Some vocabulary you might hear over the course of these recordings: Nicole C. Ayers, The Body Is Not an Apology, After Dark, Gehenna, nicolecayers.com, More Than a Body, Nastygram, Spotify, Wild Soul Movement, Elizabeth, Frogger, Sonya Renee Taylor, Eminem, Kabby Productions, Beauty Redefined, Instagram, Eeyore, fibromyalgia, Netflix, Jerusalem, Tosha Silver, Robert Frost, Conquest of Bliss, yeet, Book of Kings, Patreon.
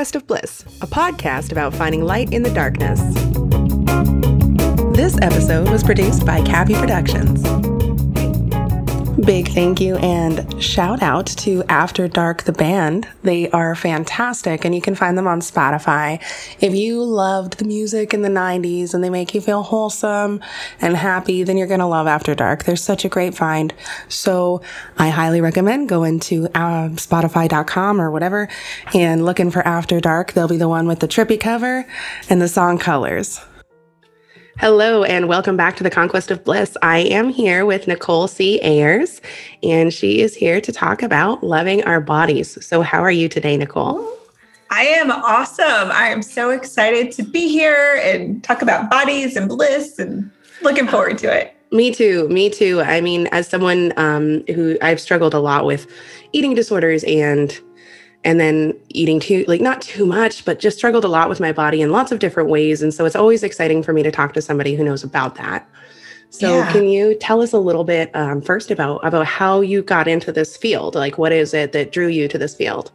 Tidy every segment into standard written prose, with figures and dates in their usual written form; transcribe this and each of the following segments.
Conquest of Bliss, a podcast about finding light in the darkness. This episode was produced by Kabby Productions. Big thank you and shout out to After Dark, the band. They are fantastic and you can find them on Spotify. If you loved the music in the 90s and they make you feel wholesome and happy, then you're going to love After Dark. They're such a great find. So I highly recommend going to Spotify.com or whatever and looking for After Dark. They'll be the one with the trippy cover and the song Colors. Hello and welcome back to the Conquest of Bliss. I am here with Nicole C. Ayers, and she is here to talk about loving our bodies. So how are you today, Nicole? I am awesome. I am so excited to be here and talk about bodies and bliss and looking forward to it. Me too. I mean, as someone who I've struggled a lot with eating disorders and then eating too, like not too much, but just struggled a lot with my body in lots of different ways. And so it's always exciting for me to talk to somebody who knows about that. So yeah. Can you tell us a little bit first about how you got into this field? Like, what is it that drew you to this field?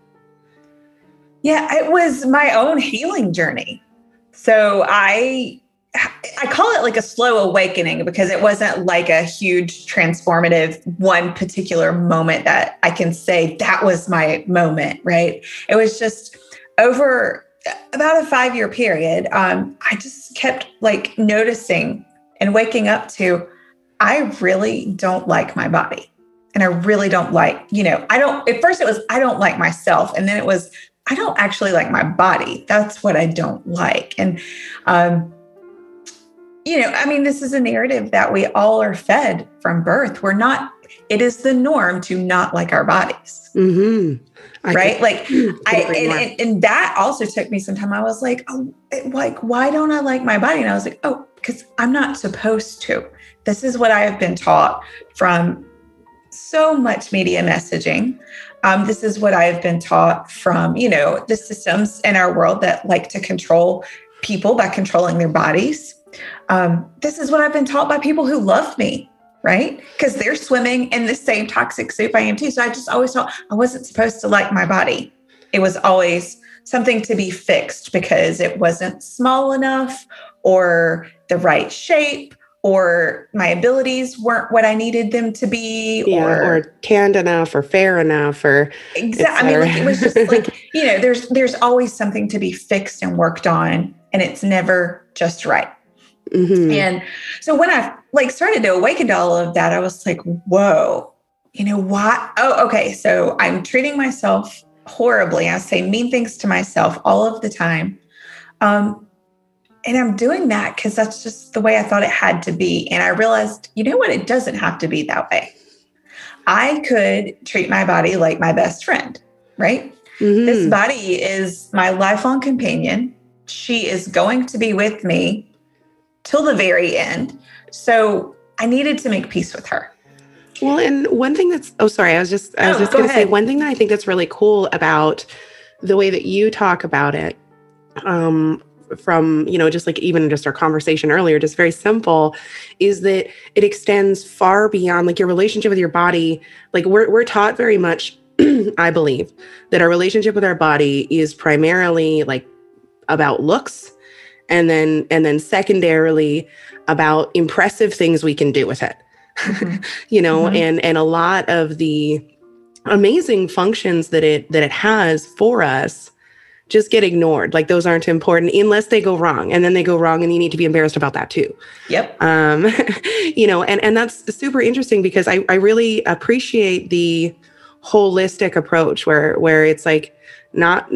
Yeah, it was my own healing journey. So I call it like a slow awakening because it wasn't like a huge transformative one particular moment that I can say that was my moment, right? It was just over about a 5-year period. I just kept like noticing and waking up to, I really don't like my body. And I really don't like, at first it was, I don't like myself. And then it was, I don't actually like my body. That's what I don't like. And, this is a narrative that we all are fed from birth. It is the norm to not like our bodies. Mm-hmm. Right? And that also took me some time. I was like, why don't I like my body? And I was like, because I'm not supposed to. This is what I have been taught from so much media messaging. This is what I've been taught from, the systems in our world that like to control people by controlling their bodies. This is what I've been taught by people who love me, right? Because they're swimming in the same toxic soup I am too. So I just always thought I wasn't supposed to like my body. It was always something to be fixed because it wasn't small enough or the right shape or my abilities weren't what I needed them to be or tanned enough or fair enough or exactly. It was just like, there's always something to be fixed and worked on and it's never just right. Mm-hmm. And so when I started to awaken to all of that, I was like, whoa, why? Oh, okay. So I'm treating myself horribly. I say mean things to myself all of the time. And I'm doing that because that's just the way I thought it had to be. And I realized, it doesn't have to be that way. I could treat my body like my best friend, right? Mm-hmm. This body is my lifelong companion. She is going to be with me till the very end. So I needed to make peace with her. Well, and one thing that's, one thing that I think that's really cool about the way that you talk about it, from, just like even just our conversation earlier, just very simple, is that it extends far beyond like your relationship with your body. Like we're taught very much, I believe, that our relationship with our body is primarily like about looks. And then secondarily about impressive things we can do with it, mm-hmm. Mm-hmm. and a lot of the amazing functions that it has for us just get ignored. Like those aren't important unless they go wrong, and then they go wrong and you need to be embarrassed about that too. Yep. And that's super interesting because I really appreciate the holistic approach where it's like, not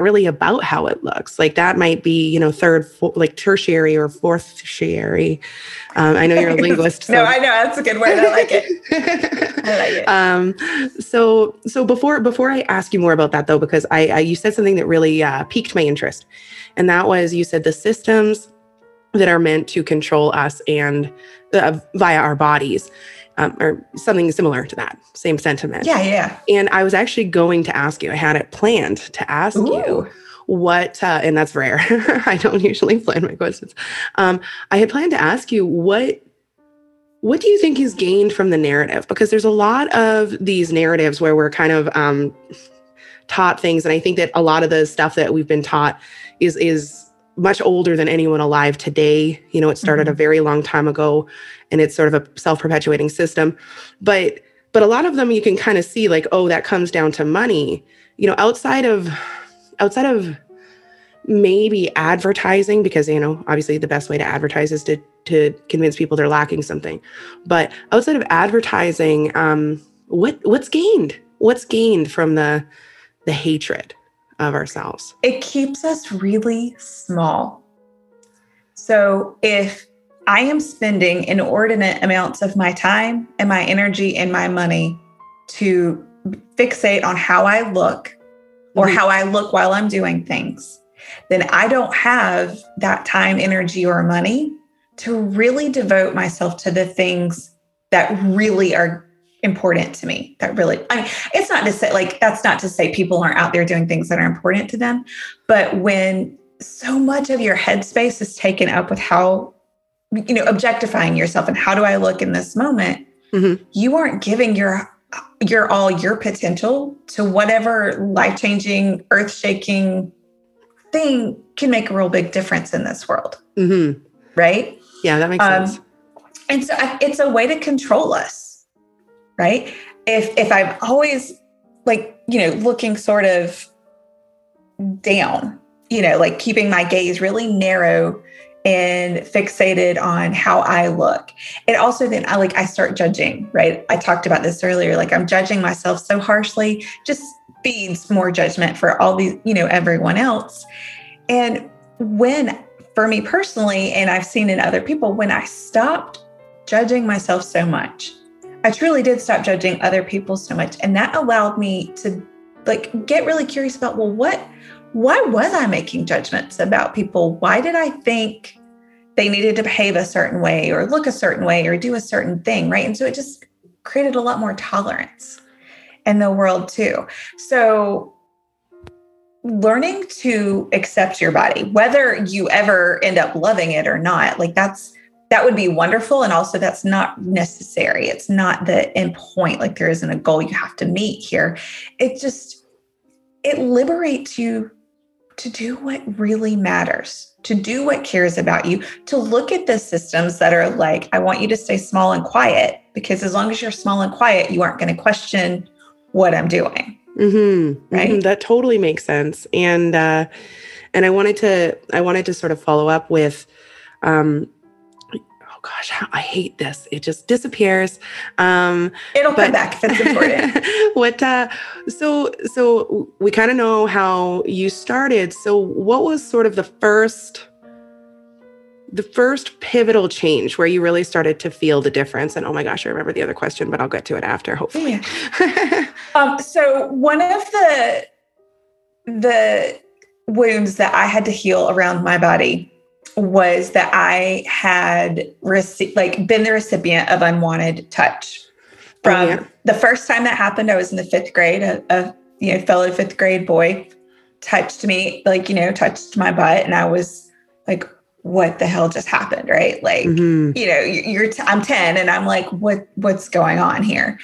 really about how it looks. Like that might be, tertiary or fourth-tiary. I know you're a linguist. So. No, I know. That's a good word. I like it. So before I ask you more about that though, because you said something that really piqued my interest. And that was, you said the systems that are meant to control us and via our bodies. Or something similar to that, same sentiment. Yeah. And I was actually going to ask you, I had it planned to ask you what, and that's rare. I don't usually plan my questions. I had planned to ask you, what do you think is gained from the narrative? Because there's a lot of these narratives where we're kind of taught things. And I think that a lot of the stuff that we've been taught is much older than anyone alive today. You know, it started a very long time ago, and it's sort of a self-perpetuating system. But a lot of them you can kind of see like, oh, that comes down to money. You know, outside of maybe advertising, because, you know, obviously the best way to advertise is to convince people they're lacking something. But outside of advertising, what's gained from the hatred of ourselves? It keeps us really small. So if I am spending inordinate amounts of my time and my energy and my money to fixate on how I look or how I look while I'm doing things, then I don't have that time, energy, or money to really devote myself to the things that really are important to me. It's not to say like, that's not to say people aren't out there doing things that are important to them, but when so much of your headspace is taken up with how, you know, objectifying yourself and how do I look in this moment, you aren't giving your all, your potential to whatever life-changing, earth-shaking thing can make a real big difference in this world. Right? Yeah, that makes sense. And so it's a way to control us, right? If I'm always like, you know, looking sort of down, you know, like keeping my gaze really narrow and fixated on how I look. It also then I start judging, right? I talked about this earlier, like I'm judging myself so harshly, just feeds more judgment for all these, you know, everyone else. And when, for me personally, and I've seen in other people, when I stopped judging myself so much, I truly did stop judging other people so much. And that allowed me to like get really curious about, well, why was I making judgments about people? Why did I think they needed to behave a certain way or look a certain way or do a certain thing, right? And so it just created a lot more tolerance in the world too. So learning to accept your body, whether you ever end up loving it or not, like that would be wonderful. And also that's not necessary. It's not the end point. Like there isn't a goal you have to meet here. It liberates you to do what really matters, to do what cares about you, to look at the systems that are like, I want you to stay small and quiet, because as long as you're small and quiet, you aren't going to question what I'm doing. Right? That totally makes sense. And I wanted to sort of follow up with, I hate this. It just disappears. It'll come back if it's important. So we kind of know how you started. So what was sort of the first pivotal change where you really started to feel the difference? And oh my gosh, I remember the other question, but I'll get to it after, hopefully. Yeah. So one of the wounds that I had to heal around my body was that I had been the recipient of unwanted touch. From the first time that happened, I was in the fifth grade. A fellow fifth grade boy touched me, touched my butt, and I was like, "What the hell just happened?" Right? Like, I'm 10, and I'm like, "What's going on here?"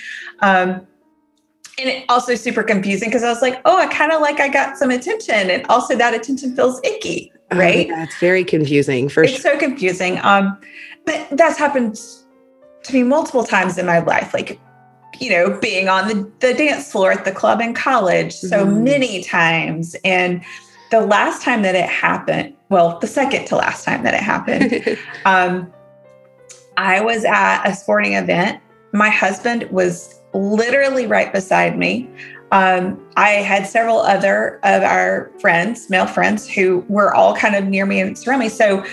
And it also super confusing because I was like, "Oh, I kind of like I got some attention," and also that attention feels icky. Right? That's very confusing. It's so confusing. But that's happened to me multiple times in my life. Like, you know, being on the dance floor at the club in college so many times. And the last time that it happened, well, the second to last time that it happened, I was at a sporting event. My husband was literally right beside me. I had several other of our friends, male friends, who were all kind of near me and surround me. So,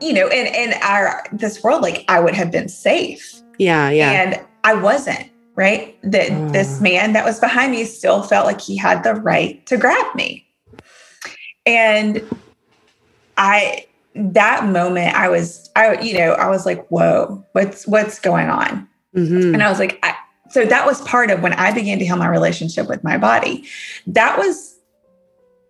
in this world, like I would have been safe. Yeah. And I wasn't, right? This man that was behind me still felt like he had the right to grab me. And I was like, whoa, what's going on? And I was like, so that was part of when I began to heal my relationship with my body. That was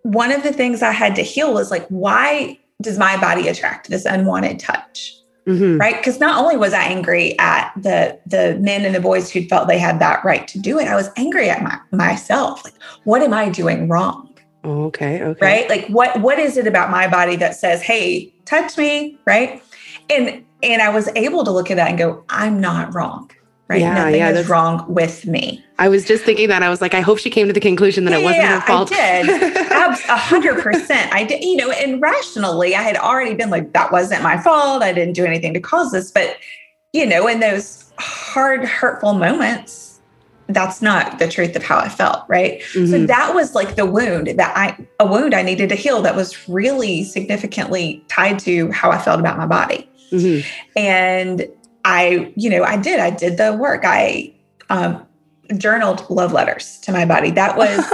one of the things I had to heal was like, why does my body attract this unwanted touch? Mm-hmm. Right. Because not only was I angry at the men and the boys who felt they had that right to do it, I was angry at myself. Like, what am I doing wrong? Okay. Right. Like what is it about my body that says, hey, touch me. Right. And I was able to look at that and go, I'm not wrong. Right. Yeah, Nothing is wrong with me. I was just thinking that. I was like, I hope she came to the conclusion that it wasn't her fault. I did. 100%. I did, and rationally, I had already been like, that wasn't my fault. I didn't do anything to cause this. But, in those hard, hurtful moments, that's not the truth of how I felt. Right. Mm-hmm. So that was like the wound a wound I needed to heal that was really significantly tied to how I felt about my body. Mm-hmm. And I did the work. I journaled love letters to my body. That was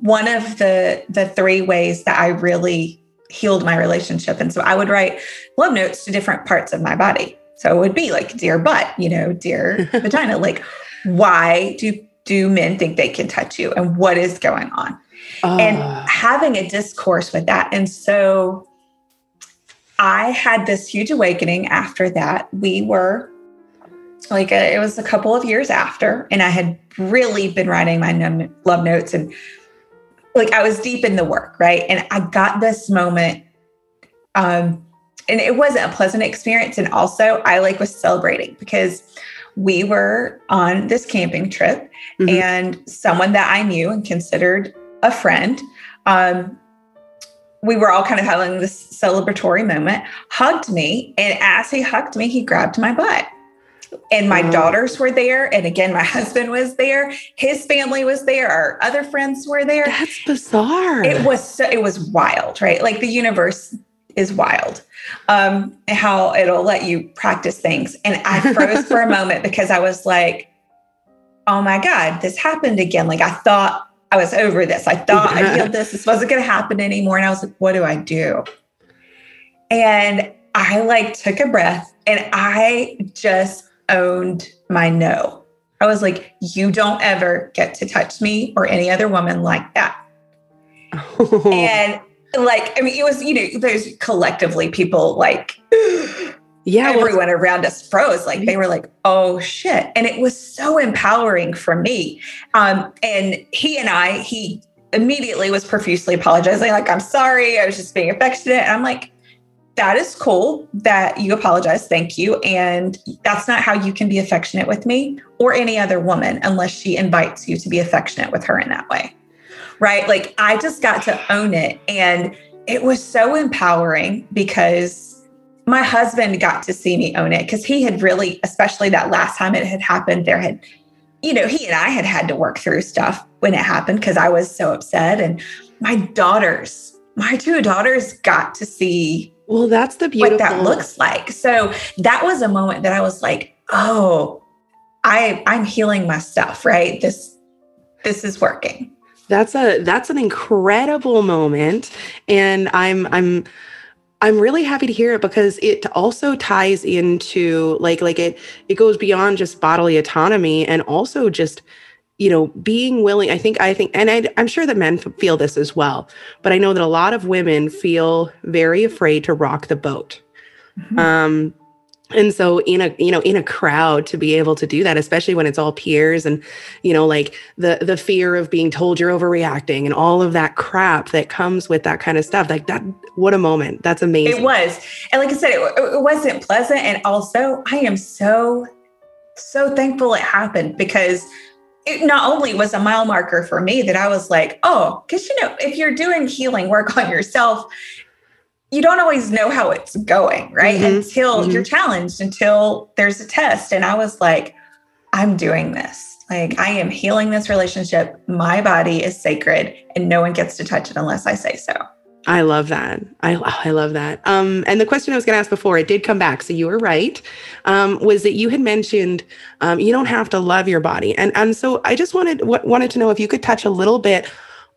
one of the three ways that I really healed my relationship. And so I would write love notes to different parts of my body. So it would be like, dear butt, dear vagina, like, why do men think they can touch you? And what is going on? And having a discourse with that. And so I had this huge awakening after that. We were like, it was a couple of years after, and I had really been writing my love notes, and like, I was deep in the work. Right. And I got this moment, and it wasn't a pleasant experience. And also I was celebrating because we were on this camping trip, mm-hmm. and someone that I knew and considered a friend, we were all kind of having this celebratory moment, hugged me. And as he hugged me, he grabbed my butt, and my daughters were there. And again, my husband was there. His family was there. Our other friends were there. That's bizarre. It was wild, right? Like, the universe is wild. How it'll let you practice things. And I froze for a moment because I was like, oh my God, this happened again. Like, I thought I was over this. I thought I healed this. This wasn't going to happen anymore. And I was like, what do I do? And I took a breath, and I just owned my no. I was like, you don't ever get to touch me or any other woman like that. Oh. And it was, there's collectively people everyone around us froze. Like, they were like, oh shit. And it was so empowering for me. And he immediately was profusely apologizing. Like, I'm sorry. I was just being affectionate. And I'm like, that is cool that you apologize. Thank you. And that's not how you can be affectionate with me or any other woman, unless she invites you to be affectionate with her in that way. Right. Like, I just got to own it. And it was so empowering because my husband got to see me own it, because he had really, especially that last time it had happened, there had, he and I had to work through stuff when it happened, because I was so upset. And my two daughters got to see that's the beautiful, what that looks like. So that was a moment that I was like, oh, I'm healing my stuff, right? This is working. That's an incredible moment. And I'm really happy to hear it, because it also ties into it goes beyond just bodily autonomy, and also just, being willing. I'm sure that men feel this as well, but I know that a lot of women feel very afraid to rock the boat. Mm-hmm. And so in a crowd, to be able to do that, especially when it's all peers, and, the fear of being told you're overreacting and all of that crap that comes with that kind of stuff, what a moment. That's amazing. It was. And like I said, it wasn't pleasant. And also, I am so, so thankful it happened, because it not only was a mile marker for me that I was like, oh, because, if you're doing healing work on yourself, you don't always know how it's going, right? Mm-hmm. Until you're challenged, until there's a test. And I was like, I'm doing this. Like, I am healing this relationship. My body is sacred, and no one gets to touch it unless I say so. I love that. I love that. And the question I was going to ask before, it did come back, so you were right, was that you had mentioned you don't have to love your body. And so I just wanted to know if you could touch a little bit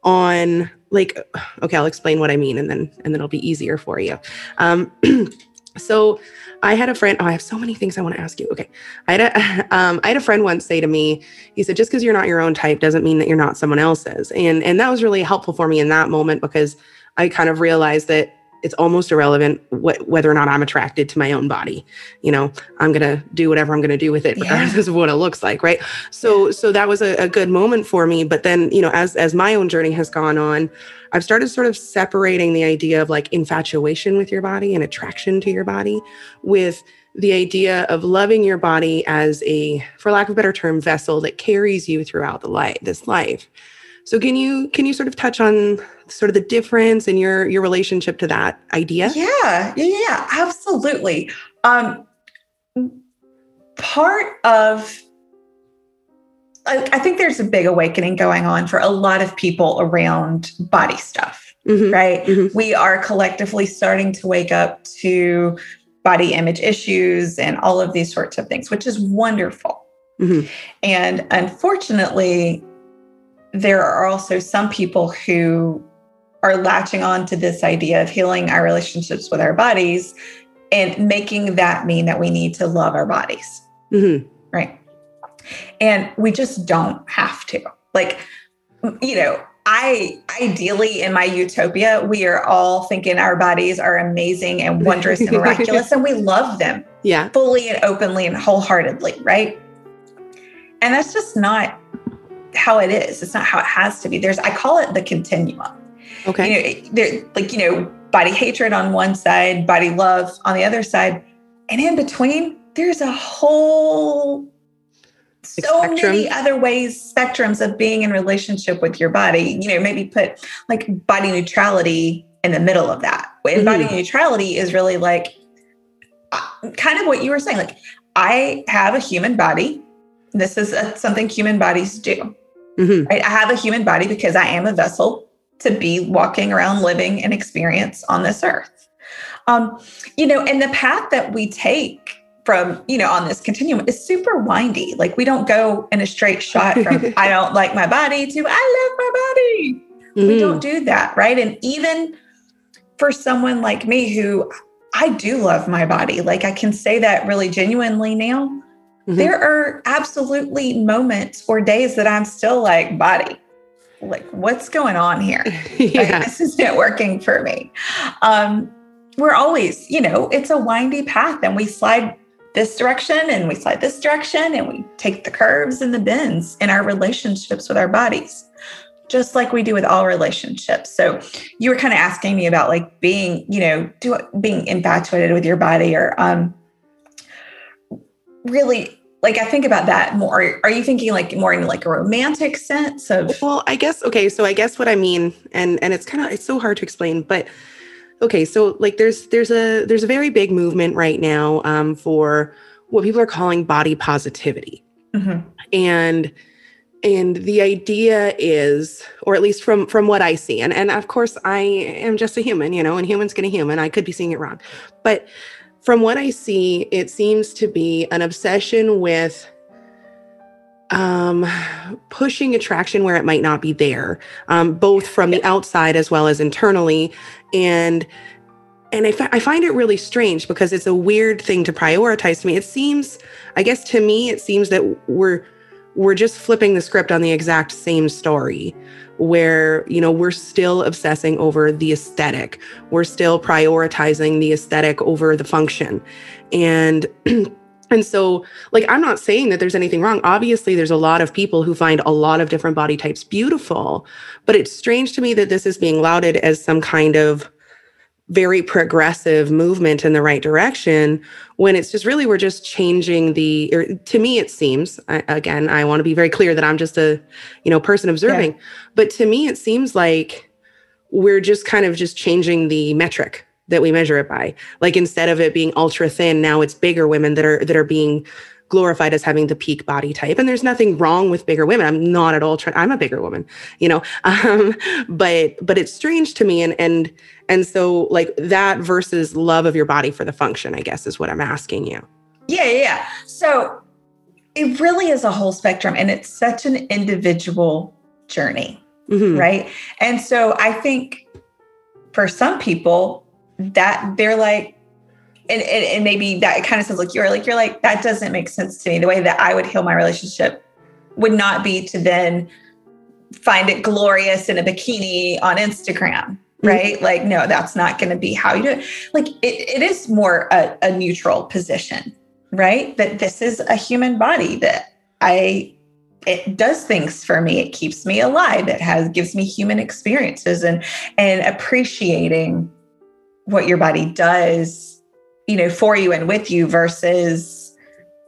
on... okay, I'll explain what I mean, and then it'll be easier for you. So I had a friend, I have so many things I want to ask you. Okay. I had a friend once say to me, he said, just because you're not your own type doesn't mean that you're not someone else's. And that was really helpful for me in that moment, because I kind of realized that it's almost irrelevant whether or not I'm attracted to my own body. You know, I'm going to do whatever I'm going to do with it, regardless of what it looks like. Right. So that was a good moment for me. But then, you know, as my own journey has gone on, I've started sort of separating the idea of like infatuation with your body and attraction to your body with the idea of loving your body as a, for lack of a better term, vessel that carries you throughout this life. So can you sort of touch on sort of the difference in your relationship to that idea? Yeah, absolutely. I think there's a big awakening going on for a lot of people around body stuff, right? Mm-hmm. We are collectively starting to wake up to body image issues and all of these sorts of things, which is wonderful. Mm-hmm. And unfortunately, there are also some people who are latching on to this idea of healing our relationships with our bodies and making that mean that we need to love our bodies. Mm-hmm. Right. And we just don't have to. Like, you know, I ideally in my utopia, we are all thinking our bodies are amazing and wondrous and miraculous, and we love them fully and openly and wholeheartedly. Right. And that's just not how it is. It's not how it has to be. I call it the continuum. Okay. You know, body hatred on one side, body love on the other side. And in between, there's a whole many other ways, spectrums of being in relationship with your body. You know, maybe put like body neutrality in the middle of that. And body neutrality is really like kind of what you were saying. Like, I have a human body. This is something human bodies do. Mm-hmm. Right? I have a human body because I am a vessel to be walking around, living an experience on this earth. And the path that we take from, on this continuum is super windy. Like, we don't go in a straight shot from I don't like my body to I love my body. Mm-hmm. We don't do that. Right. And even for someone like me, who I do love my body, like, I can say that really genuinely now. Mm-hmm. There are absolutely moments or days that I'm still like, body, like, what's going on here? Like, this isn't working for me. We're always, it's a windy path, and we slide this direction and we slide this direction, and we take the curves and the bends in our relationships with our bodies, just like we do with all relationships. So you were kind of asking me about like being, being infatuated with your body, or, really, like, I think about that more. Are you thinking like more in like a romantic sense of? Well, I guess, okay. So I guess what I mean, and it's so hard to explain, but okay. So like, there's a very big movement right now, for what people are calling body positivity. Mm-hmm. And the idea is, or at least from what I see, and of course I am just a human, and humans get a human, I could be seeing it wrong, but from what I see, it seems to be an obsession with pushing attraction where it might not be there, both from the outside as well as internally. And I find it really strange because it's a weird thing to prioritize to me. It seems that we're just flipping the script on the exact same story, where, we're still obsessing over the aesthetic. We're still prioritizing the aesthetic over the function. And so, like, I'm not saying that there's anything wrong. Obviously, there's a lot of people who find a lot of different body types beautiful, but it's strange to me that this is being lauded as some kind of very progressive movement in the right direction, when it's just really, we're just changing to me, it seems, again, I want to be very clear that I'm just a, person observing, but to me, it seems like we're just kind of just changing the metric that we measure it by. Like, instead of it being ultra thin, now it's bigger women that are being glorified as having the peak body type. And there's nothing wrong with bigger women. I'm not at all I'm a bigger woman, but it's strange to me. And so like that versus love of your body for the function, I guess, is what I'm asking you. Yeah. So it really is a whole spectrum, and it's such an individual journey. Mm-hmm. Right. And so I think for some people that they're like, and maybe that kind of sounds like you're like, that doesn't make sense to me. The way that I would heal my relationship would not be to then find it glorious in a bikini on Instagram. right? Like, no, that's not going to be how you do it. Like it is more a neutral position, right? That this is a human body, that it does things for me. It keeps me alive. It gives me human experiences, and appreciating what your body does, you know, for you and with you versus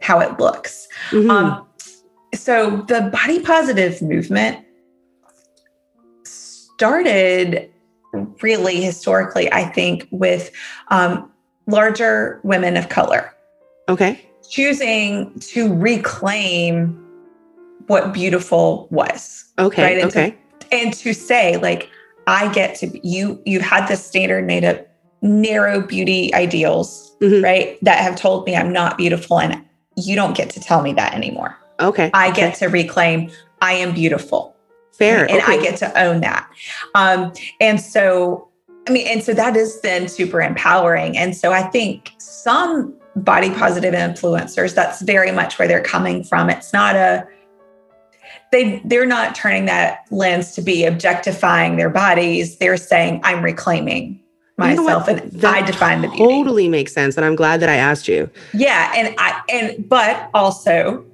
how it looks. Mm-hmm. So the body positive movement started really historically, I think, with larger women of color. Okay. Choosing to reclaim what beautiful was. Okay. Right? And okay. To say, like, I get to be, you've had this standard made up narrow beauty ideals, mm-hmm. right? That have told me I'm not beautiful. And you don't get to tell me that anymore. Okay. I get to reclaim, I am beautiful. Fair. And I get to own that. And so that is then super empowering. And so I think some body positive influencers, that's very much where they're coming from. It's not they're not turning that lens to be objectifying their bodies. They're saying, I'm reclaiming myself, you know, and I define the beauty. Totally makes sense, and I'm glad that I asked you. Yeah, but also,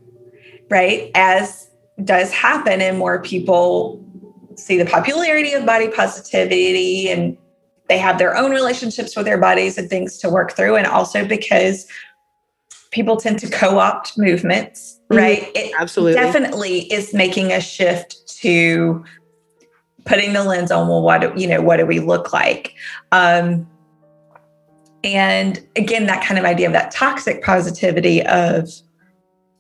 right, as does happen, and more people see the popularity of body positivity, and they have their own relationships with their bodies and things to work through, and also because people tend to co-opt movements, right? Mm-hmm. It absolutely definitely is making a shift to putting the lens on, well, what do we look like? And again, that kind of idea of that toxic positivity of,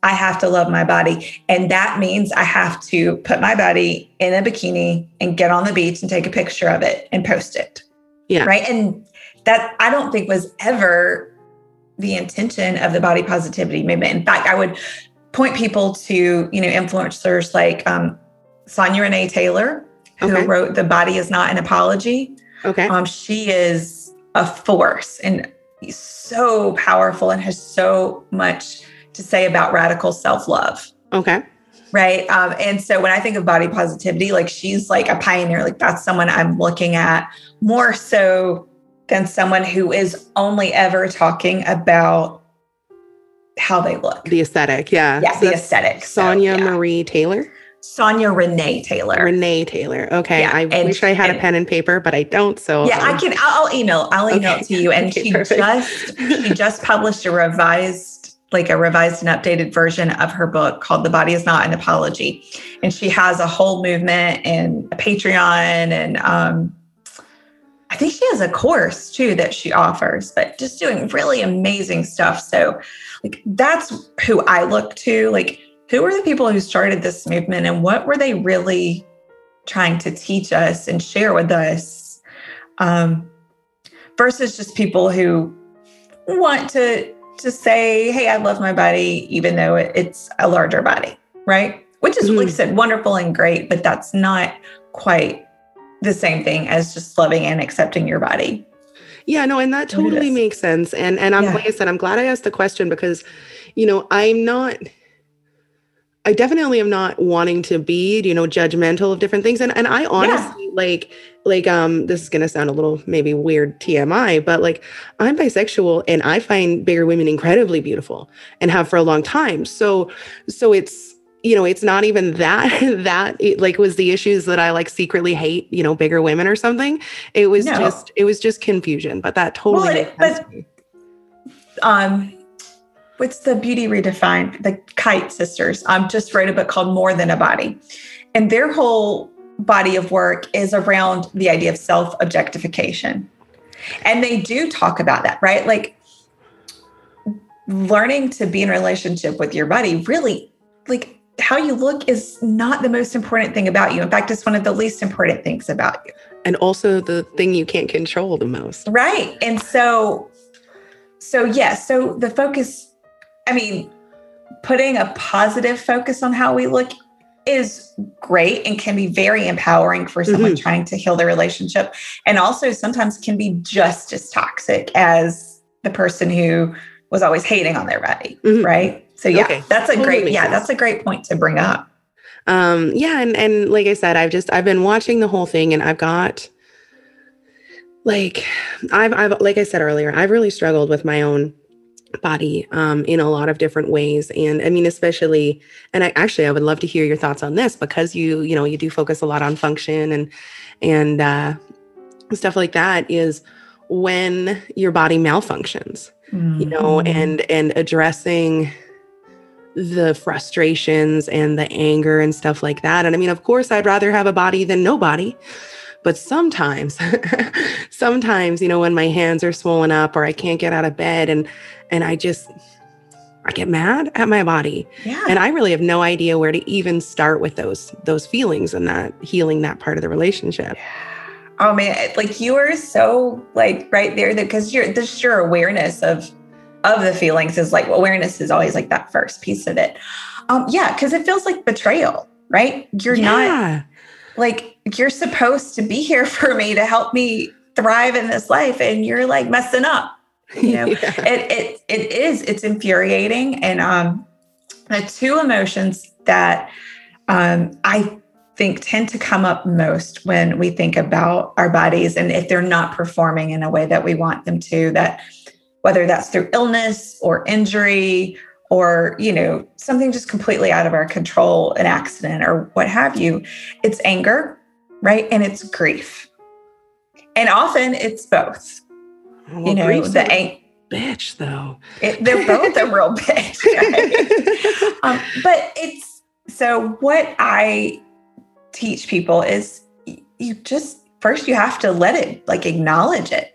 I have to love my body. And that means I have to put my body in a bikini and get on the beach and take a picture of it and post it. Yeah. Right. And that I don't think was ever the intention of the body positivity movement. In fact, I would point people to, you know, influencers like Sonya Renee Taylor, who wrote The Body Is Not an Apology. Okay. She is a force and so powerful and has so much to say about radical self-love. Okay. Right. And so when I think of body positivity, like she's like a pioneer, like that's someone I'm looking at more so than someone who is only ever talking about how they look. The aesthetic. Yeah. Yeah. So the aesthetic. Sonya Marie Taylor. Sonya Renee Taylor. Renee Taylor. Okay. Yeah, I wish I had a pen and paper, but I don't. So yeah, I'll email it to you. And okay, she just published a revised and updated version of her book called The Body Is Not an Apology. And she has a whole movement and a Patreon. And I think she has a course too that she offers, but just doing really amazing stuff. So like that's who I look to. Like, who were the people who started this movement and what were they really trying to teach us and share with us versus just people who want to say, hey, I love my body, even though it's a larger body, right? Which is, like I said, wonderful and great, but that's not quite the same thing as just loving and accepting your body. Yeah, no, and that totally makes sense. And like I said, I'm glad I asked the question because, you know, I definitely am not wanting to be, you know, judgmental of different things. And I honestly like, this is going to sound a little maybe weird TMI, but like I'm bisexual and I find bigger women incredibly beautiful and have for a long time. So it's, you know, it's not even that it like was the issues that I like secretly hate, you know, bigger women or something. It was just confusion, but that totally makes sense. What's the Beauty Redefined, the Kite sisters, just wrote a book called More Than a Body. And their whole body of work is around the idea of self-objectification. And they do talk about that, right? Like learning to be in relationship with your body, really, like how you look is not the most important thing about you. In fact, it's one of the least important things about you. And also the thing you can't control the most. Right. And so the focus, I mean, putting a positive focus on how we look is great and can be very empowering for someone trying to heal their relationship. And also sometimes can be just as toxic as the person who was always hating on their body. Mm-hmm. Right. So yeah, that's a great point to bring up. And like I said, I've been watching the whole thing and I've got like I've like I said earlier, I've really struggled with my own body in a lot of different ways. And I mean, especially, and I would love to hear your thoughts on this, because you do focus a lot on function and stuff like that, is when your body malfunctions, mm-hmm. and addressing the frustrations and the anger and stuff like that. And I mean, of course, I'd rather have a body than no body. But sometimes, when my hands are swollen up or I can't get out of bed and I get mad at my body. Yeah. And I really have no idea where to even start with those feelings and that healing that part of the relationship. Oh man, like you are so like right there, because your awareness of the feelings is like, awareness is always like that first piece of it. Yeah. Cause it feels like betrayal, right? You're not like, you're supposed to be here for me to help me thrive in this life. And you're like messing up, it's infuriating. And, the two emotions that, I think tend to come up most when we think about our bodies, and if they're not performing in a way that we want them to, that whether that's through illness or injury or, something just completely out of our control, an accident or what have you, it's anger, right? And it's grief. And often it's both. Well, grief's the bitch though. They're both a real bitch. Right? So what I teach people is you just, first you have to let it, like acknowledge it.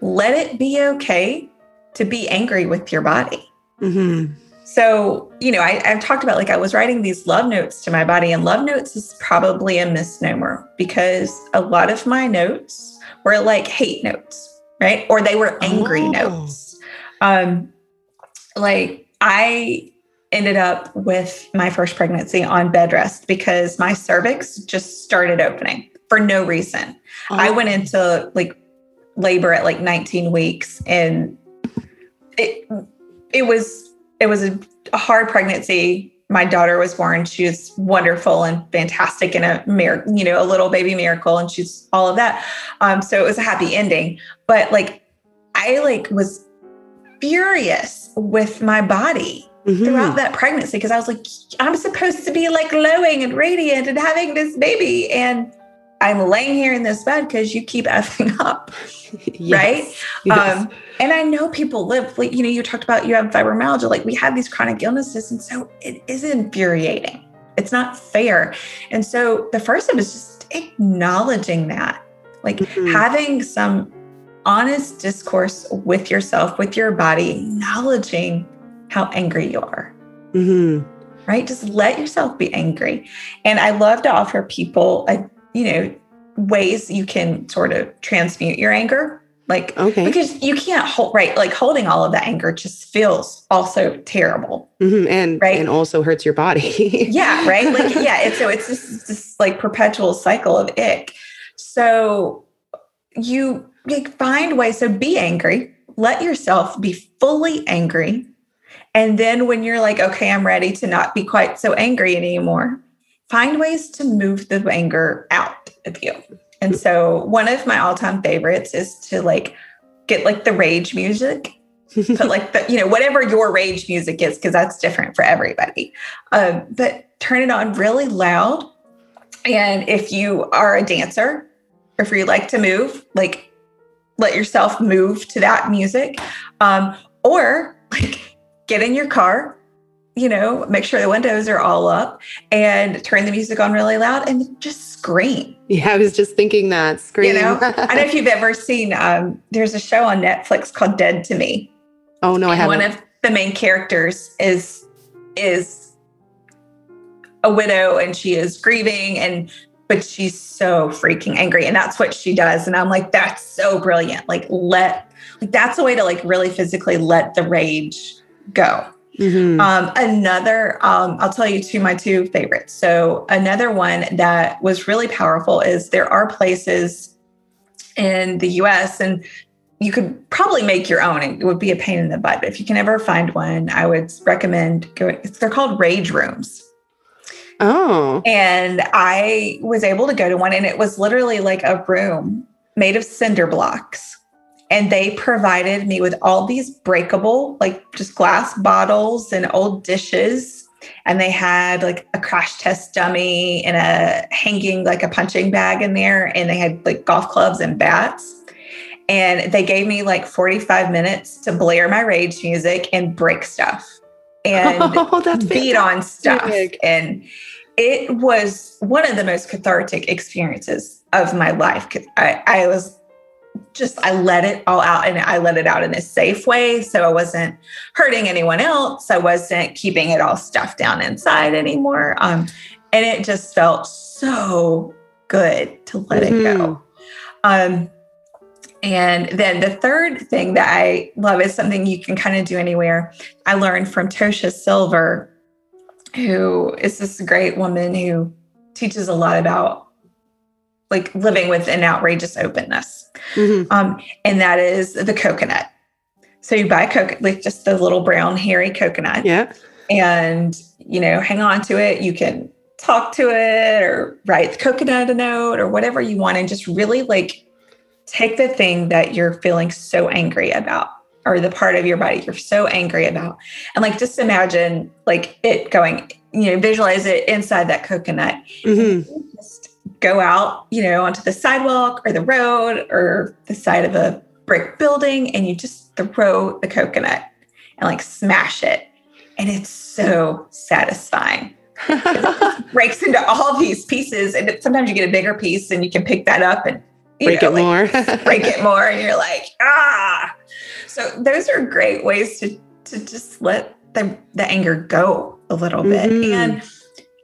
Let it be okay to be angry with your body. Mm-hmm. So, I've talked about like I was writing these love notes to my body, and love notes is probably a misnomer because a lot of my notes were like hate notes, right? Or they were angry notes. Like I ended up with my first pregnancy on bed rest because my cervix just started opening for no reason. Oh. I went into like labor at like 19 weeks, and it was a hard pregnancy. My daughter was born. She was wonderful and fantastic and a little baby miracle, and she's all of that. So it was a happy ending, but like I like was furious with my body mm-hmm. throughout that pregnancy, because I was like, I'm supposed to be like glowing and radiant and having this baby, and I'm laying here in this bed because you keep effing up, right? Yes. And I know people live, like, you talked about you have fibromyalgia, like we have these chronic illnesses. And so it is infuriating. It's not fair. And so the first step is just acknowledging that, like mm-hmm. having some honest discourse with yourself, with your body, acknowledging how angry you are. Mm-hmm. Right? Just let yourself be angry. And I love to offer people ways you can sort of transmute your anger. Like, okay. Because you can't hold, right? Like holding all of that anger just feels also terrible. Mm-hmm. And, right? And also hurts your body. Yeah. Right. Like, yeah. And so it's just this like perpetual cycle of ick. So you like find ways. So be angry, let yourself be fully angry. And then when you're like, okay, I'm ready to not be quite so angry anymore, find ways to move the anger out of you. And so one of my all-time favorites is to like get like the rage music, but like the, whatever your rage music is, because that's different for everybody. But turn it on really loud. And if you are a dancer, or if you like to move, like let yourself move to that music. Or like get in your car, make sure the windows are all up and turn the music on really loud and just scream. Yeah, I was just thinking that. Scream. I don't know if you've ever seen, there's a show on Netflix called Dead to Me. Oh, no, I haven't. One of the main characters is a widow, and she is grieving, but she's so freaking angry. And that's what she does. And I'm like, that's so brilliant. Like, that's a way to like really physically let the rage go. Mm-hmm. Another, I'll tell you my two favorites. So another one that was really powerful is there are places in the US, and you could probably make your own. It would be a pain in the butt, but if you can ever find one, I would recommend going. They're called rage rooms. Oh. And I was able to go to one, and it was literally like a room made of cinder blocks. And they provided me with all these breakable, like just glass bottles and old dishes. And they had like a crash test dummy and a hanging, like a punching bag in there. And they had like golf clubs and bats. And they gave me like 45 minutes to blare my rage music and break stuff and beat on stuff. And it was one of the most cathartic experiences of my life. Cause I was just, I let it all out, and I let it out in a safe way. So I wasn't hurting anyone else. I wasn't keeping it all stuffed down inside anymore. And it just felt so good to let it go. And then the third thing that I love is something you can kind of do anywhere. I learned from Tosha Silver, who is this great woman who teaches a lot about like living with an outrageous openness. And that is the coconut. So you buy coconut, like just the little brown hairy coconut. Yeah. And, you know, hang on to it. You can talk to it or write the coconut a note or whatever you want. And just really like take the thing that you're feeling so angry about, or the part of your body you're so angry about. And like, just imagine like it going, you know, visualize it inside that coconut. Go out, you know, onto the sidewalk or the road or the side of a brick building, and you just throw the coconut and like smash it. And it's so satisfying. It just breaks into all these pieces, and sometimes you get a bigger piece and you can pick that up and break it more. And you're like, ah. So those are great ways to just let the anger go a little bit. And,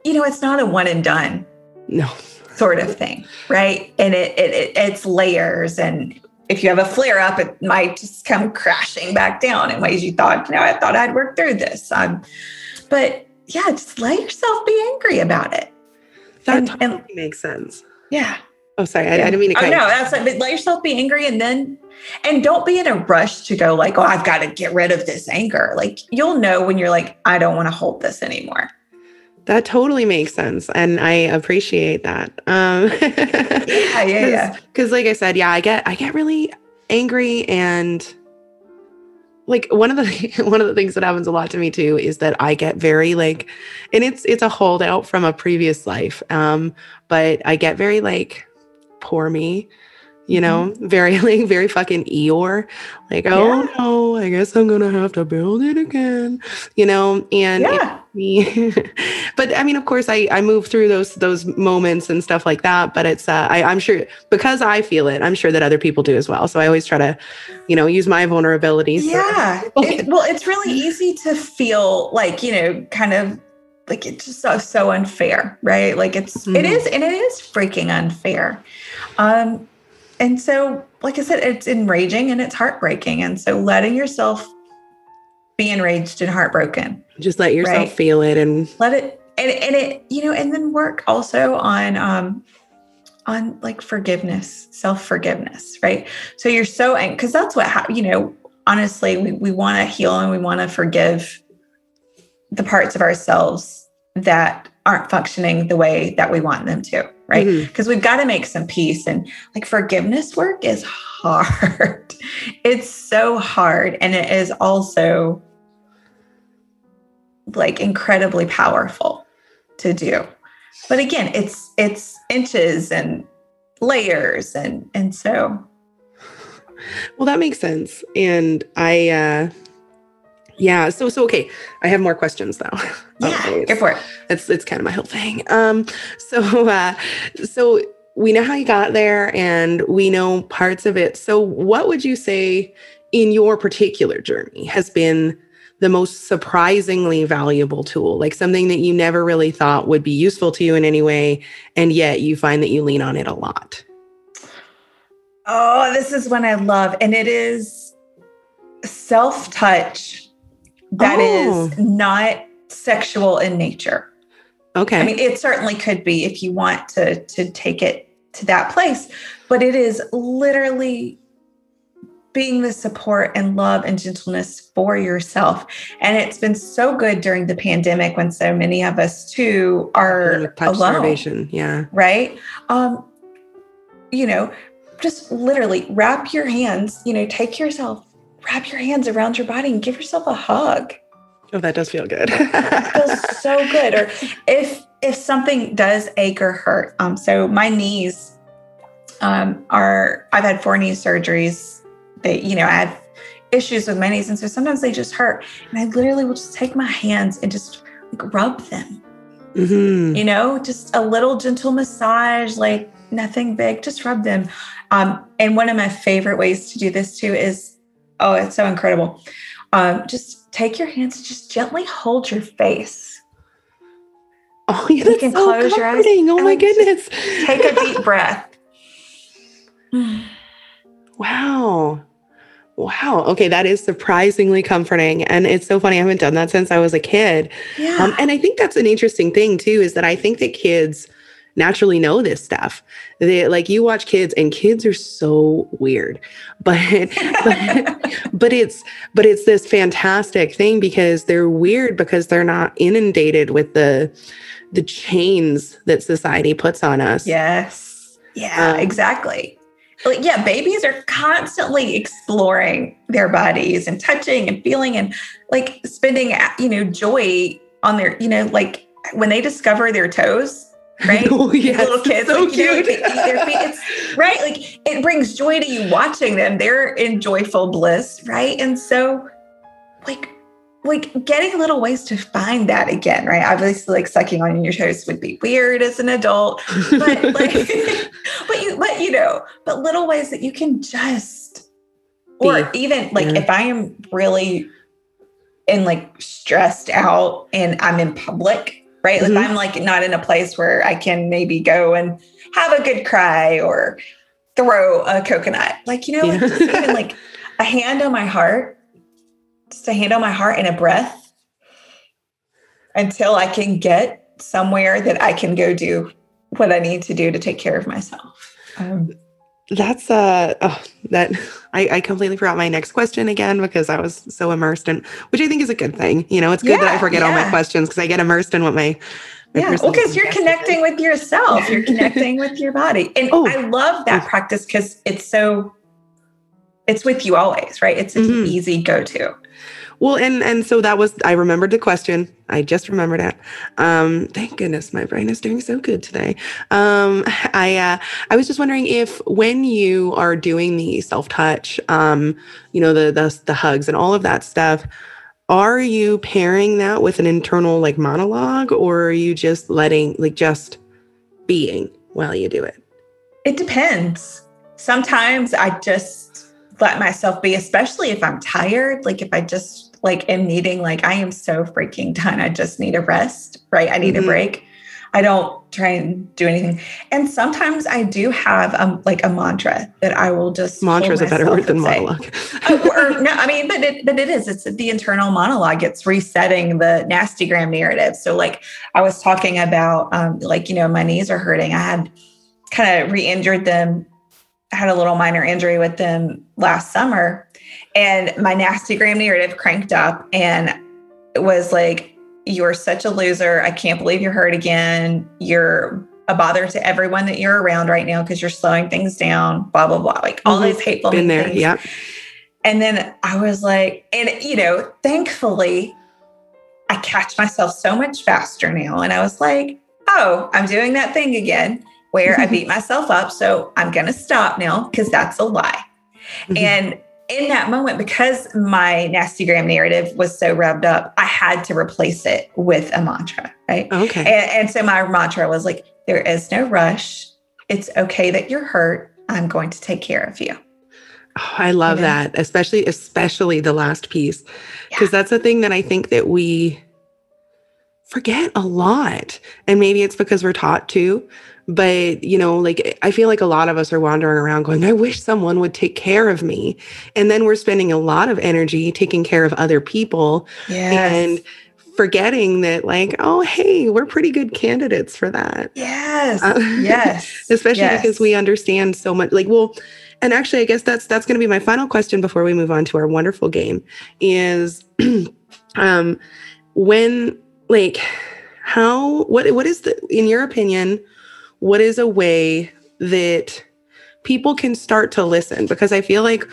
you know, it's not a one and done. No. Sort of thing, right? And it's layers. And if you have a flare up, it might just come crashing back down in ways you thought, you know, I thought I'd work through this. But yeah, just let yourself be angry about it. That totally makes sense. Yeah. Oh, sorry. I didn't mean to cut you. No, that's like, but let yourself be angry, and don't be in a rush to go like, oh, I've got to get rid of this anger. Like you'll know when you're like, I don't want to hold this anymore. That totally makes sense. And I appreciate that. Yeah. Because like I said, yeah, I get really angry. And like one of the things that happens a lot to me too, is that I get very like, and it's a holdout from a previous life. But I get very like, poor me, you know, very like, very fucking Eeyore. Like, oh yeah. No, I guess I'm going to have to build it again, you know? And yeah. But I mean, of course I move through those moments and stuff like that, but it's, I'm sure because I feel it, I'm sure that other people do as well. So I always try to, you know, use my vulnerabilities. Yeah. Well, it's really easy to feel like, you know, kind of like it's just so unfair, right? Like it is freaking unfair. And so, like I said, it's enraging and it's heartbreaking. And so letting yourself be enraged and heartbroken. Just let yourself feel it and let it, and it, you know, and then work also on like forgiveness, self-forgiveness, right? So you're so angry, because that's what, you know, honestly, we want to heal and we want to forgive the parts of ourselves that aren't functioning the way that we want them to, right? Because we've got to make some peace, and like forgiveness work is hard. It's so hard. And it is also like incredibly powerful to do. But again, it's inches and layers. And so. Well, that makes sense. And I, yeah. So, okay. I have more questions though. Yeah, go for it. It's kind of my whole thing. So we know how you got there and we know parts of it. So what would you say in your particular journey has been the most surprisingly valuable tool, like something that you never really thought would be useful to you in any way, and yet you find that you lean on it a lot? Oh, this is one I love. And it is self-touch. That is not sexual in nature. Okay. I mean, it certainly could be if you want to take it to that place, but it is literally being the support and love and gentleness for yourself. And it's been so good during the pandemic when so many of us too are alone. Yeah. Right. You know, just literally wrap your hands, you know, take yourself, wrap your hands around your body and give yourself a hug. Oh, that does feel good. It feels so good. Or if something does ache or hurt. So my knees I've had 4 knee surgeries that, you know, I have issues with my knees. And so sometimes they just hurt. And I literally will just take my hands and just like rub them, mm-hmm. you know, just a little gentle massage, like nothing big, just rub them. And one of my favorite ways to do this too is, oh, it's so incredible. Just take your hands and just gently hold your face. Oh, yeah, that's so comforting. Your eyes. Oh, my goodness. Take a deep breath. Wow. Okay. That is surprisingly comforting. And it's so funny. I haven't done that since I was a kid. Yeah. And I think that's an interesting thing too, is that I think that kids naturally know this stuff. They, like, you watch kids and kids are so weird, but it's this fantastic thing because they're weird because they're not inundated with the chains that society puts on us. Yes. Yeah, exactly. Like, yeah, babies are constantly exploring their bodies and touching and feeling and like spending, you know, joy on their, you know, like when they discover their toes, right? Oh, yes. Little kids, so like, cute. You know, they eat their feet. It's, right? Like it brings joy to you watching them. They're in joyful bliss, right? And so like getting little ways to find that again, right? Obviously, like sucking on your toes would be weird as an adult, but like, but little ways that you can just, or even like if I am really in like stressed out and I'm in public, right? Like mm-hmm. I'm like not in a place where I can maybe go and have a good cry or throw a coconut, like, you know, like just even like a hand on my heart. Just a hand on my heart and a breath until I can get somewhere that I can go do what I need to do to take care of myself. I completely forgot my next question again because I was so immersed in, which I think is a good thing. You know, it's good that I forget all my questions because I get immersed in what my personal. Well, because you're connecting with yourself, you're connecting with your body. And I love that practice because it's with you always, right? It's an mm-hmm. easy go-to. Well, and so that was, I remembered the question. I just remembered it. Thank goodness my brain is doing so good today. I was just wondering if when you are doing the self-touch, you know, the hugs and all of that stuff, are you pairing that with an internal like monologue, or are you just letting, like, just being while you do it? It depends. Sometimes I just let myself be, especially if I'm tired. Like if I just like am needing, like I am so freaking done. I just need a rest, right? I need mm-hmm. a break. I don't try and do anything. And sometimes I do have like a mantra that I will just. Mantra is a better word than monologue. It's the internal monologue. It's resetting the Nastygram narrative. So like I was talking about like, you know, my knees are hurting. I had kind of re-injured them. I had a little minor injury with them last summer and my Nastygram narrative cranked up and it was like, you're such a loser. I can't believe you're hurt again. You're a bother to everyone that you're around right now because you're slowing things down, blah, blah, blah. Like all these hateful things. Yep. And then I was like, and you know, thankfully I catch myself so much faster now. And I was like, oh, I'm doing that thing again where I beat myself up. So I'm going to stop now because that's a lie. Mm-hmm. And in that moment, because my Nastygram narrative was so revved up, I had to replace it with a mantra, right? Okay. And so my mantra was like, there is no rush. It's okay that you're hurt. I'm going to take care of you. Oh, I love that. Especially the last piece, because that's the thing that I think that we forget a lot. And maybe it's because we're taught to. But, you know, like, I feel like a lot of us are wandering around going, I wish someone would take care of me. And then we're spending a lot of energy taking care of other people and forgetting that, like, oh, hey, we're pretty good candidates for that. Yes. Especially because we understand so much. Like, well, and actually, I guess that's going to be my final question before we move on to our wonderful game is what is the, in your opinion, what is a way that people can start to listen. Because I feel like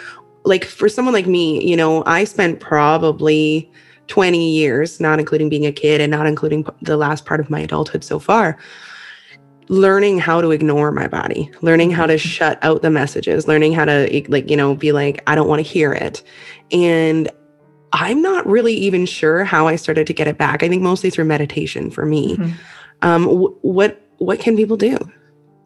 for someone like me, you know, I spent probably 20 years, not including being a kid and not including the last part of my adulthood so far, learning how to ignore my body, learning how to shut out the messages, learning how to, like, you know, be like, I don't want to hear it. And I'm not really even sure how I started to get it back. I think mostly through meditation for me. Mm-hmm. What can people do?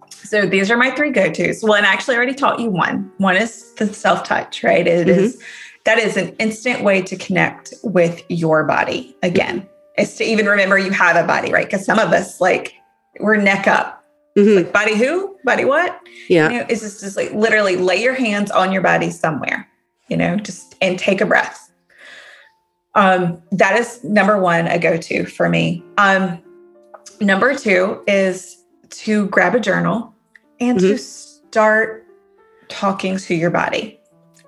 So these are my three go-tos. One, I actually already taught you one. One is the self-touch, right? It mm-hmm. is, that is an instant way to connect with your body. Again, it's to even remember you have a body, right? Because some of us, like, we're neck up. Mm-hmm. Like, body who? Body what? Yeah. You know, it's just like literally lay your hands on your body somewhere, you know, just and take a breath. That is number one, a go-to for me. Number two is to grab a journal and mm-hmm. to start talking to your body,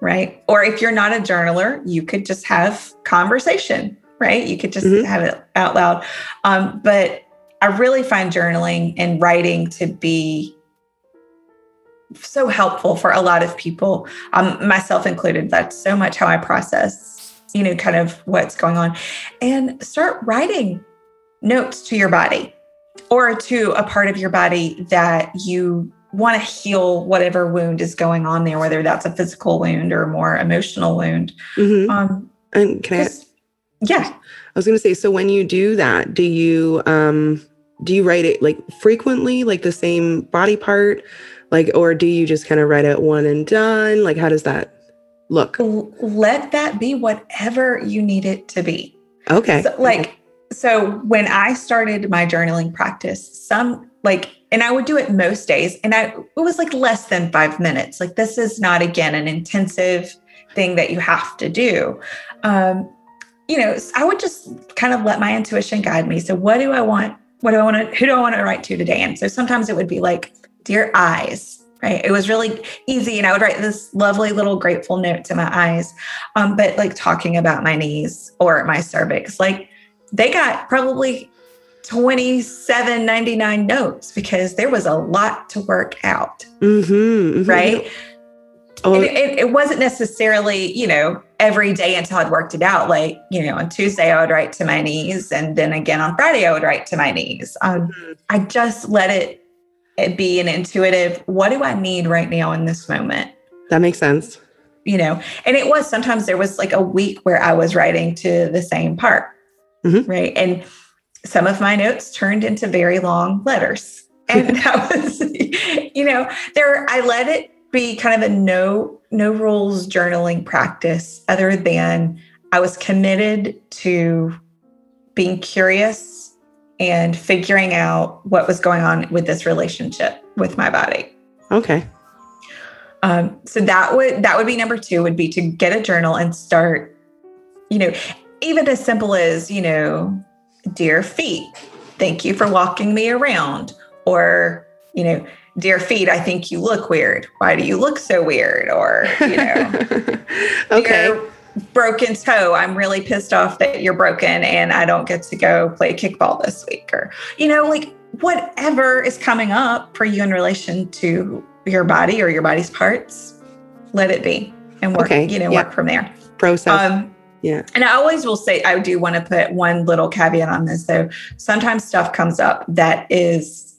right? Or if you're not a journaler, you could just have conversation, right? You could just mm-hmm. have it out loud. But I really find journaling and writing to be so helpful for a lot of people, myself included. That's so much how I process, you know, kind of what's going on. And start writing notes to your body or to a part of your body that you want to heal, whatever wound is going on there, whether that's a physical wound or a more emotional wound. Mm-hmm. And can I ask? Yeah. I was going to say, so when you do that, do you write it like frequently, like the same body part, like, or do you just kind of write it one and done? Like, how does that look? Let that be whatever you need it to be. Okay. So, so when I started my journaling practice, and I would do it most days, and it was like less than 5 minutes. Like, this is not, again, an intensive thing that you have to do. You know, I would just kind of let my intuition guide me. So what do I want? Who do I want to write to today? And so sometimes it would be like, dear eyes, right? It was really easy. And I would write this lovely little grateful note to my eyes. But like talking about my knees or my cervix, like they got probably 27.99 notes because there was a lot to work out. Mm-hmm, mm-hmm. Right. Oh. And it wasn't necessarily, you know, every day until I'd worked it out. Like, you know, on Tuesday, I would write to my knees. And then again on Friday, I would write to my knees. Mm-hmm. I just let it be an intuitive, what do I need right now in this moment? That makes sense. You know, and it was, sometimes there was like a week where I was writing to the same part. Mm-hmm. Right. And some of my notes turned into very long letters. And that was, you know, I let it be kind of a no rules journaling practice, other than I was committed to being curious and figuring out what was going on with this relationship with my body. Okay. So that would be number two, would be to get a journal and start, you know, even as simple as, you know, dear feet, thank you for walking me around. Or, you know, dear feet, I think you look weird. Why do you look so weird? Or, you know, okay. Dear broken toe, I'm really pissed off that you're broken and I don't get to go play kickball this week. Or, you know, like whatever is coming up for you in relation to your body or your body's parts, let it be and work, okay. You know, yeah. Work from there. Process. Yeah. And I always will say, I do want to put one little caveat on this, though. Sometimes stuff comes up that is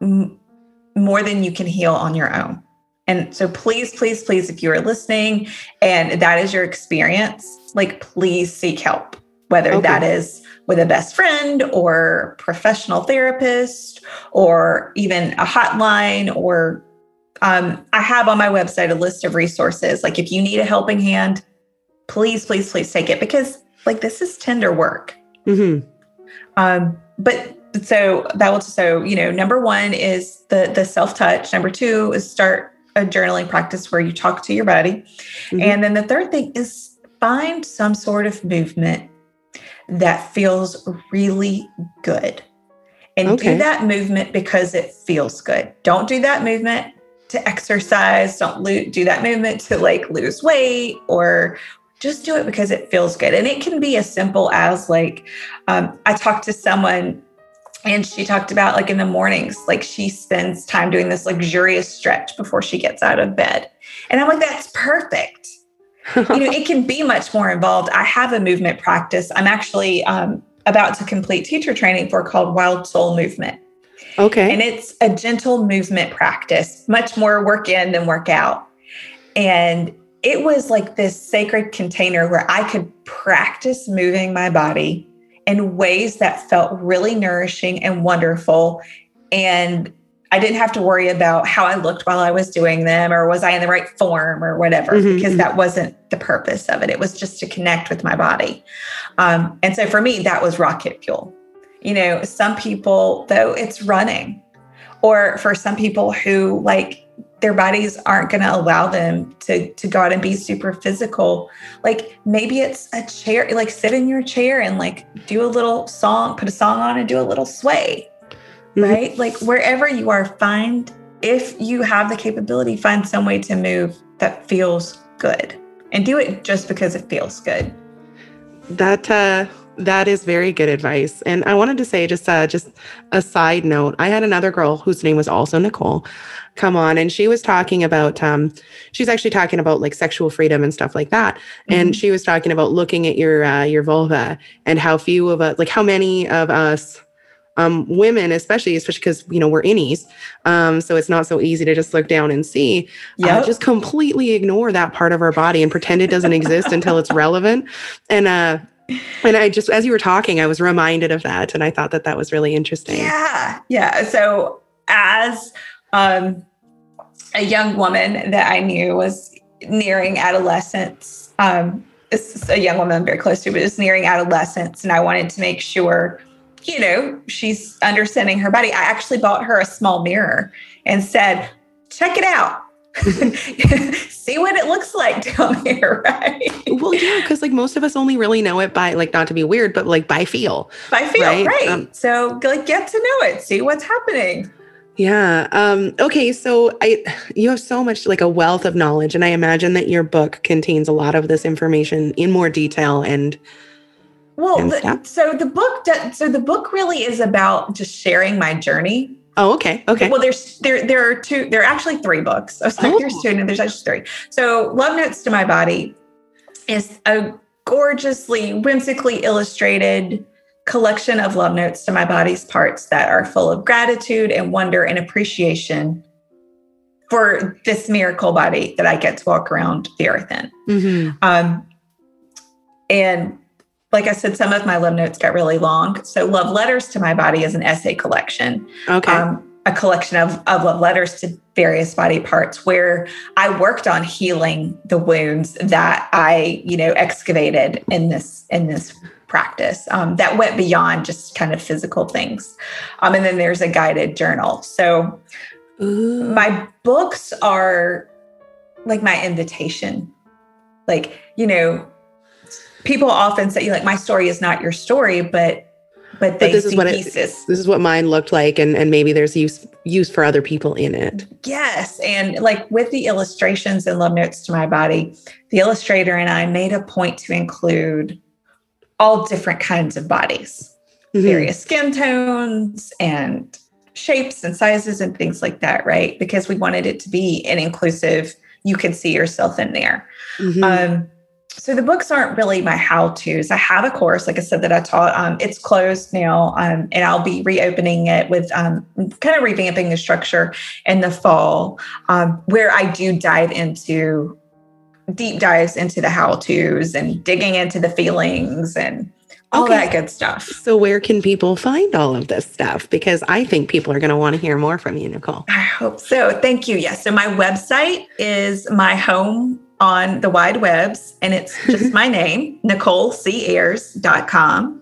more than you can heal on your own. And so please, please, please, if you are listening and that is your experience, like, please seek help, whether okay. that is with a best friend or professional therapist or even a hotline or I have on my website a list of resources. Like, if you need a helping hand, please, please, please take it, because like this is tender work. Mm-hmm. But so that was, so, you know, number one is the self-touch. Number two is start a journaling practice where you talk to your body. Mm-hmm. And then the third thing is find some sort of movement that feels really good. And okay. do that movement because it feels good. Don't do that movement to exercise. Don't do that movement to like lose weight, or just do it because it feels good. And it can be as simple as like, I talked to someone And she talked about like in the mornings, like she spends time doing this luxurious stretch before she gets out of bed. And I'm like, that's perfect. It can be much more involved. I have a movement practice. I'm actually about to complete teacher training for called Wild Soul Movement. Okay. And it's a gentle movement practice, much more work in than work out. And it was like this sacred container where I could practice moving my body in ways that felt really nourishing and wonderful. And I didn't have to worry about how I looked while I was doing them, or was I in the right form or whatever, because that wasn't the purpose of it. It was just to connect with my body. And so for me, that was rocket fuel. Some people, though, it's running, or for some people who like their bodies aren't going to allow them to go out and be super physical. Like maybe it's a chair, like sit in your chair and like do a little song, put a song on and do a little sway, right? Like wherever you are, find, if you have the capability, find some way to move that feels good and do it just because it feels good. That is very good advice. And I wanted to say just a side note, I had another girl whose name was also Nicole come on, and she was talking about, she's actually talking about like sexual freedom and stuff like that. And she was talking about looking at your vulva and how few of us, like how many of us women, especially because, we're innies. So it's not so easy to just look down and see, just completely ignore that part of our body and pretend it doesn't exist until it's relevant. And I just, as you were talking, I was reminded of that. And I thought that was really interesting. Yeah. So as a young woman that I knew was nearing adolescence, this is a young woman I'm very close to, but it's nearing adolescence. And I wanted to make sure, she's understanding her body. I actually bought her a small mirror and said, check it out. See what it looks like down here, right? Well, yeah, because like most of us only really know it by like, not to be weird, but like by feel, right? So like get to know it, see what's happening. Yeah. Okay. So you have so much like a wealth of knowledge, and I imagine that your book contains a lot of this information in more detail and. So the book really is about just sharing my journey. Oh, okay. Well, there are two. There are actually three books. I was like, there's two, and there's actually three. So, Love Notes to My Body is a gorgeously, whimsically illustrated collection of love notes to my body's parts that are full of gratitude and wonder and appreciation for this miracle body that I get to walk around the earth in. And like I said, some of my love notes got really long. So Love Letters to My Body is an essay collection. Okay. A collection of love letters to various body parts where I worked on healing the wounds that I, excavated in this practice that went beyond just kind of physical things. And then there's a guided journal. So my books are like my invitation, like, people often say, my story is not your story, but they see pieces. This is what mine looked like, and maybe there's use for other people in it. Yes, and like with the illustrations and Love Notes to My Body, the illustrator and I made a point to include all different kinds of bodies, various skin tones and shapes and sizes and things like that, right? Because we wanted it to be an inclusive, you can see yourself in there. So the books aren't really my how-tos. I have a course, like I said, that I taught. It's closed now, and I'll be reopening it with kind of revamping the structure in the fall, where I do dive into deep dives into the how-tos and digging into the feelings and all that good stuff. So where can people find all of this stuff? Because I think people are going to want to hear more from you, Nicole. I hope so. Thank you. Yes. So my website is my home on the wide webs, and it's just my name, nicolecayers.com.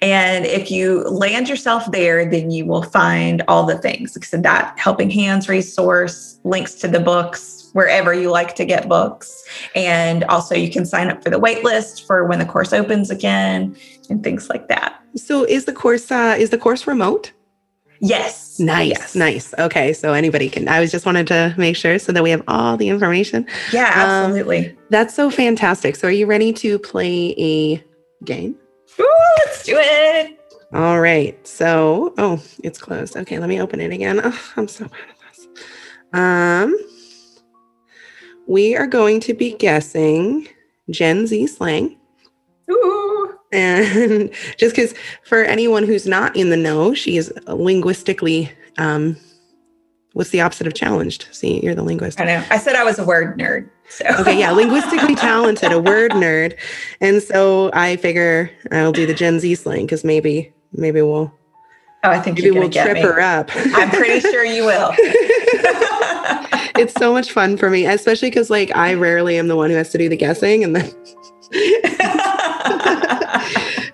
And if you land yourself there, then you will find all the things. So that helping hands resource, links to the books, wherever you like to get books. And also you can sign up for the wait list for when the course opens again and things like that. So is the course remote? Yes. Nice. Okay. So anybody can, I was just wanted to make sure so that we have all the information. Yeah, absolutely. That's so fantastic. So are you ready to play a game? Ooh, let's do it. All right. So, oh, it's closed. Okay, let me open it again. Oh, I'm so bad at this. We are going to be guessing Gen Z slang. Ooh. And just because for anyone who's not in the know, she is linguistically, what's the opposite of challenged? See, you're the linguist. I know. I said I was a word nerd. So. Okay, yeah, linguistically talented, a word nerd. And so I figure I'll do the Gen Z slang because maybe we'll, oh, I think maybe you're we'll get trip me. Her up. I'm pretty sure you will. It's so much fun for me, especially because like I rarely am the one who has to do the guessing. And then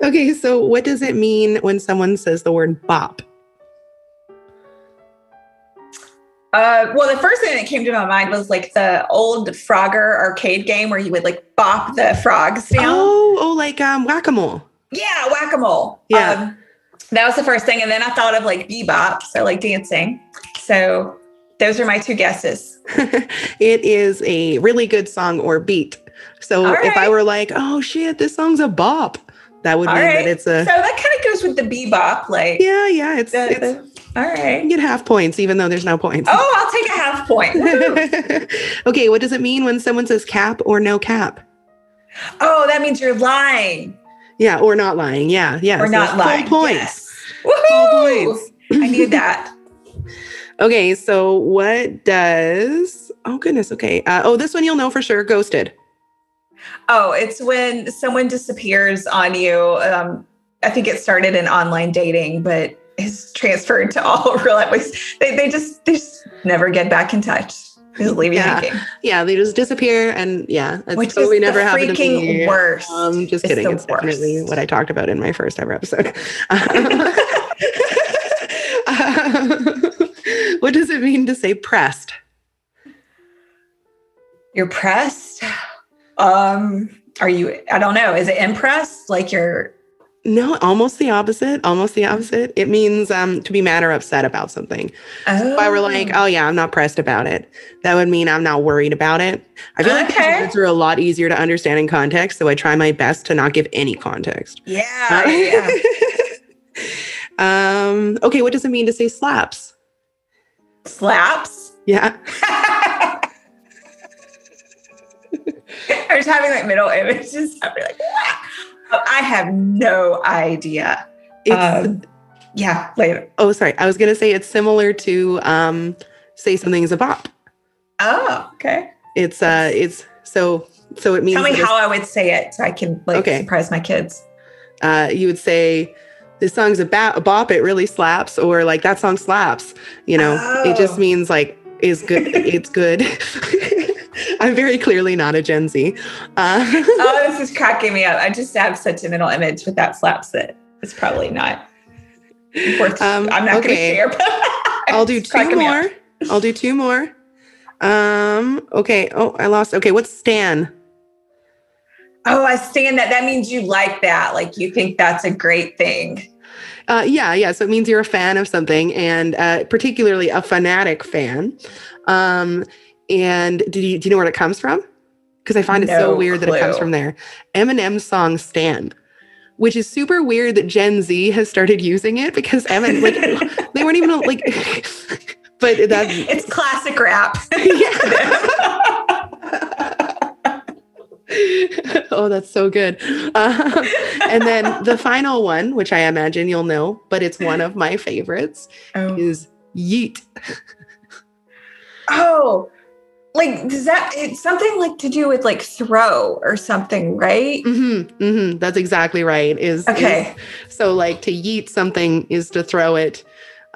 okay, so what does it mean when someone says the word bop? Well, the first thing that came to my mind was like the old Frogger arcade game where you would like bop the frogs down. Oh, like whack-a-mole. Yeah, whack-a-mole. Yeah. That was the first thing. And then I thought of like bebop, so like dancing. So those are my two guesses. It is a really good song or beat. So right. If I were like, oh shit, this song's a bop, that would all mean right. that it's a... So that kind of goes with the bebop. Like, yeah, it's all right. You get half points, even though there's no points. Oh, I'll take a half point. Okay, what does it mean when someone says cap or no cap? Oh, that means you're lying. Yeah, or not lying. Yeah. Or so not lying. Full points. Yes. Woohoo! Full points. I need that. Okay, so what does... Oh, goodness, okay. This one you'll know for sure, ghosted. Oh, it's when someone disappears on you. I think it started in online dating, but... is transferred to all real life. They just never get back in touch. They just leave you hanging. Yeah, they just disappear, and that's which totally is never happened to me. Freaking worst. Just kidding. It's definitely what I talked about in my first ever episode. What does it mean to say pressed? You're pressed. Are you? I don't know. Is it impressed? Like you're. No, almost the opposite. It means to be mad or upset about something. Oh. So if I were like, oh yeah, I'm not pressed about it, that would mean I'm not worried about it. I feel like these words are a lot easier to understand in context, so I try my best to not give any context. Yeah. Okay, what does it mean to say slaps? Slaps? Yeah. I'm just having like middle images. I'm like, what? I have no idea. Yeah, later. Oh, sorry. I was going to say it's similar to say something is a bop. Oh, okay. It's so it means. Tell me how I would say it so I can surprise my kids. You would say this song's a bop. It really slaps, or like that song slaps. You know, It just means like is good. It's good. I'm very clearly not a Gen Z. Oh, this is cracking me up. I just have such a mental image with that slaps that it's probably not worth I'm not going to share. I'll do two more. Okay. Oh, I lost. Okay. What's stan? Oh, I stan that. That means you like that. Like you think that's a great thing. Yeah. So it means you're a fan of something and particularly a fanatic fan. And do you know where it comes from? Because I find it so weird that it comes from there. Eminem's song Stan, which is super weird that Gen Z has started using it because Eminem, like, they weren't even like, but that's... It's classic rap. Oh, that's so good. And then the final one, which I imagine you'll know, but it's one of my favorites, is yeet. Oh, like, does that, it's something like to do with like throw or something, right? Mm-hmm. That's exactly right. So like to yeet something is to throw it.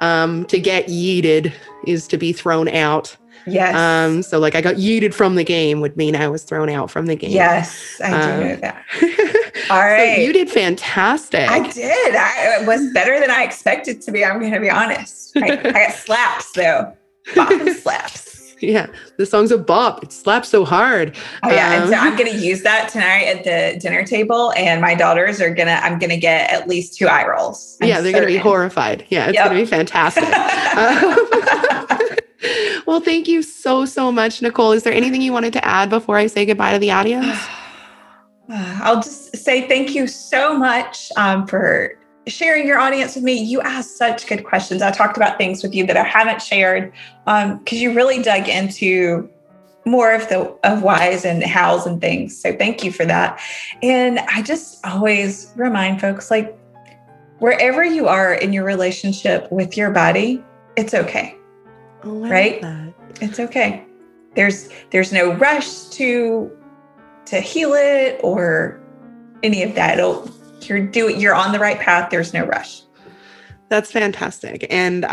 To get yeeted is to be thrown out. Yes. So like I got yeeted from the game would mean I was thrown out from the game. Yes, I do know that. All right. So you did fantastic. I did. It was better than I expected to be. I'm going to be honest. I got slaps though. Bop and slaps. Yeah, the song's a bop. It slaps so hard. Oh yeah, and so I'm going to use that tonight at the dinner table, and my daughters are going to. I'm going to get at least 2 eye rolls. They're going to be horrified. Yeah, it's going to be fantastic. Well, thank you so much, Nicole. Is there anything you wanted to add before I say goodbye to the audience? I'll just say thank you so much for sharing your audience with me. You asked such good questions. I talked about things with you that I haven't shared because you really dug into more of the whys and hows and things. So thank you for that. And I just always remind folks, like, wherever you are in your relationship with your body, it's okay. Oh, right? That. It's okay. There's no rush to heal it or any of that. You're on the right path. There's no rush. That's fantastic. And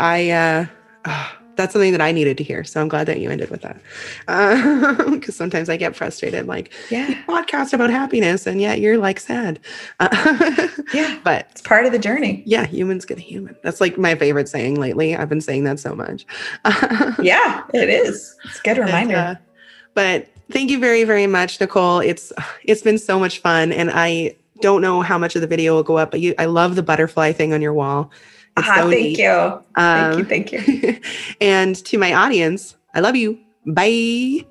that's something that I needed to hear. So I'm glad that you ended with that. Because sometimes I get frustrated, like, yeah, podcast about happiness and yet you're like sad. Yeah. But it's part of the journey. Yeah. Humans get human. That's like my favorite saying lately. I've been saying that so much. Yeah, it is. It's a good reminder. And, but thank you very, very much, Nicole. It's been so much fun. And I don't know how much of the video will go up, but I love the butterfly thing on your wall. So thank you. Thank you. And to my audience, I love you. Bye.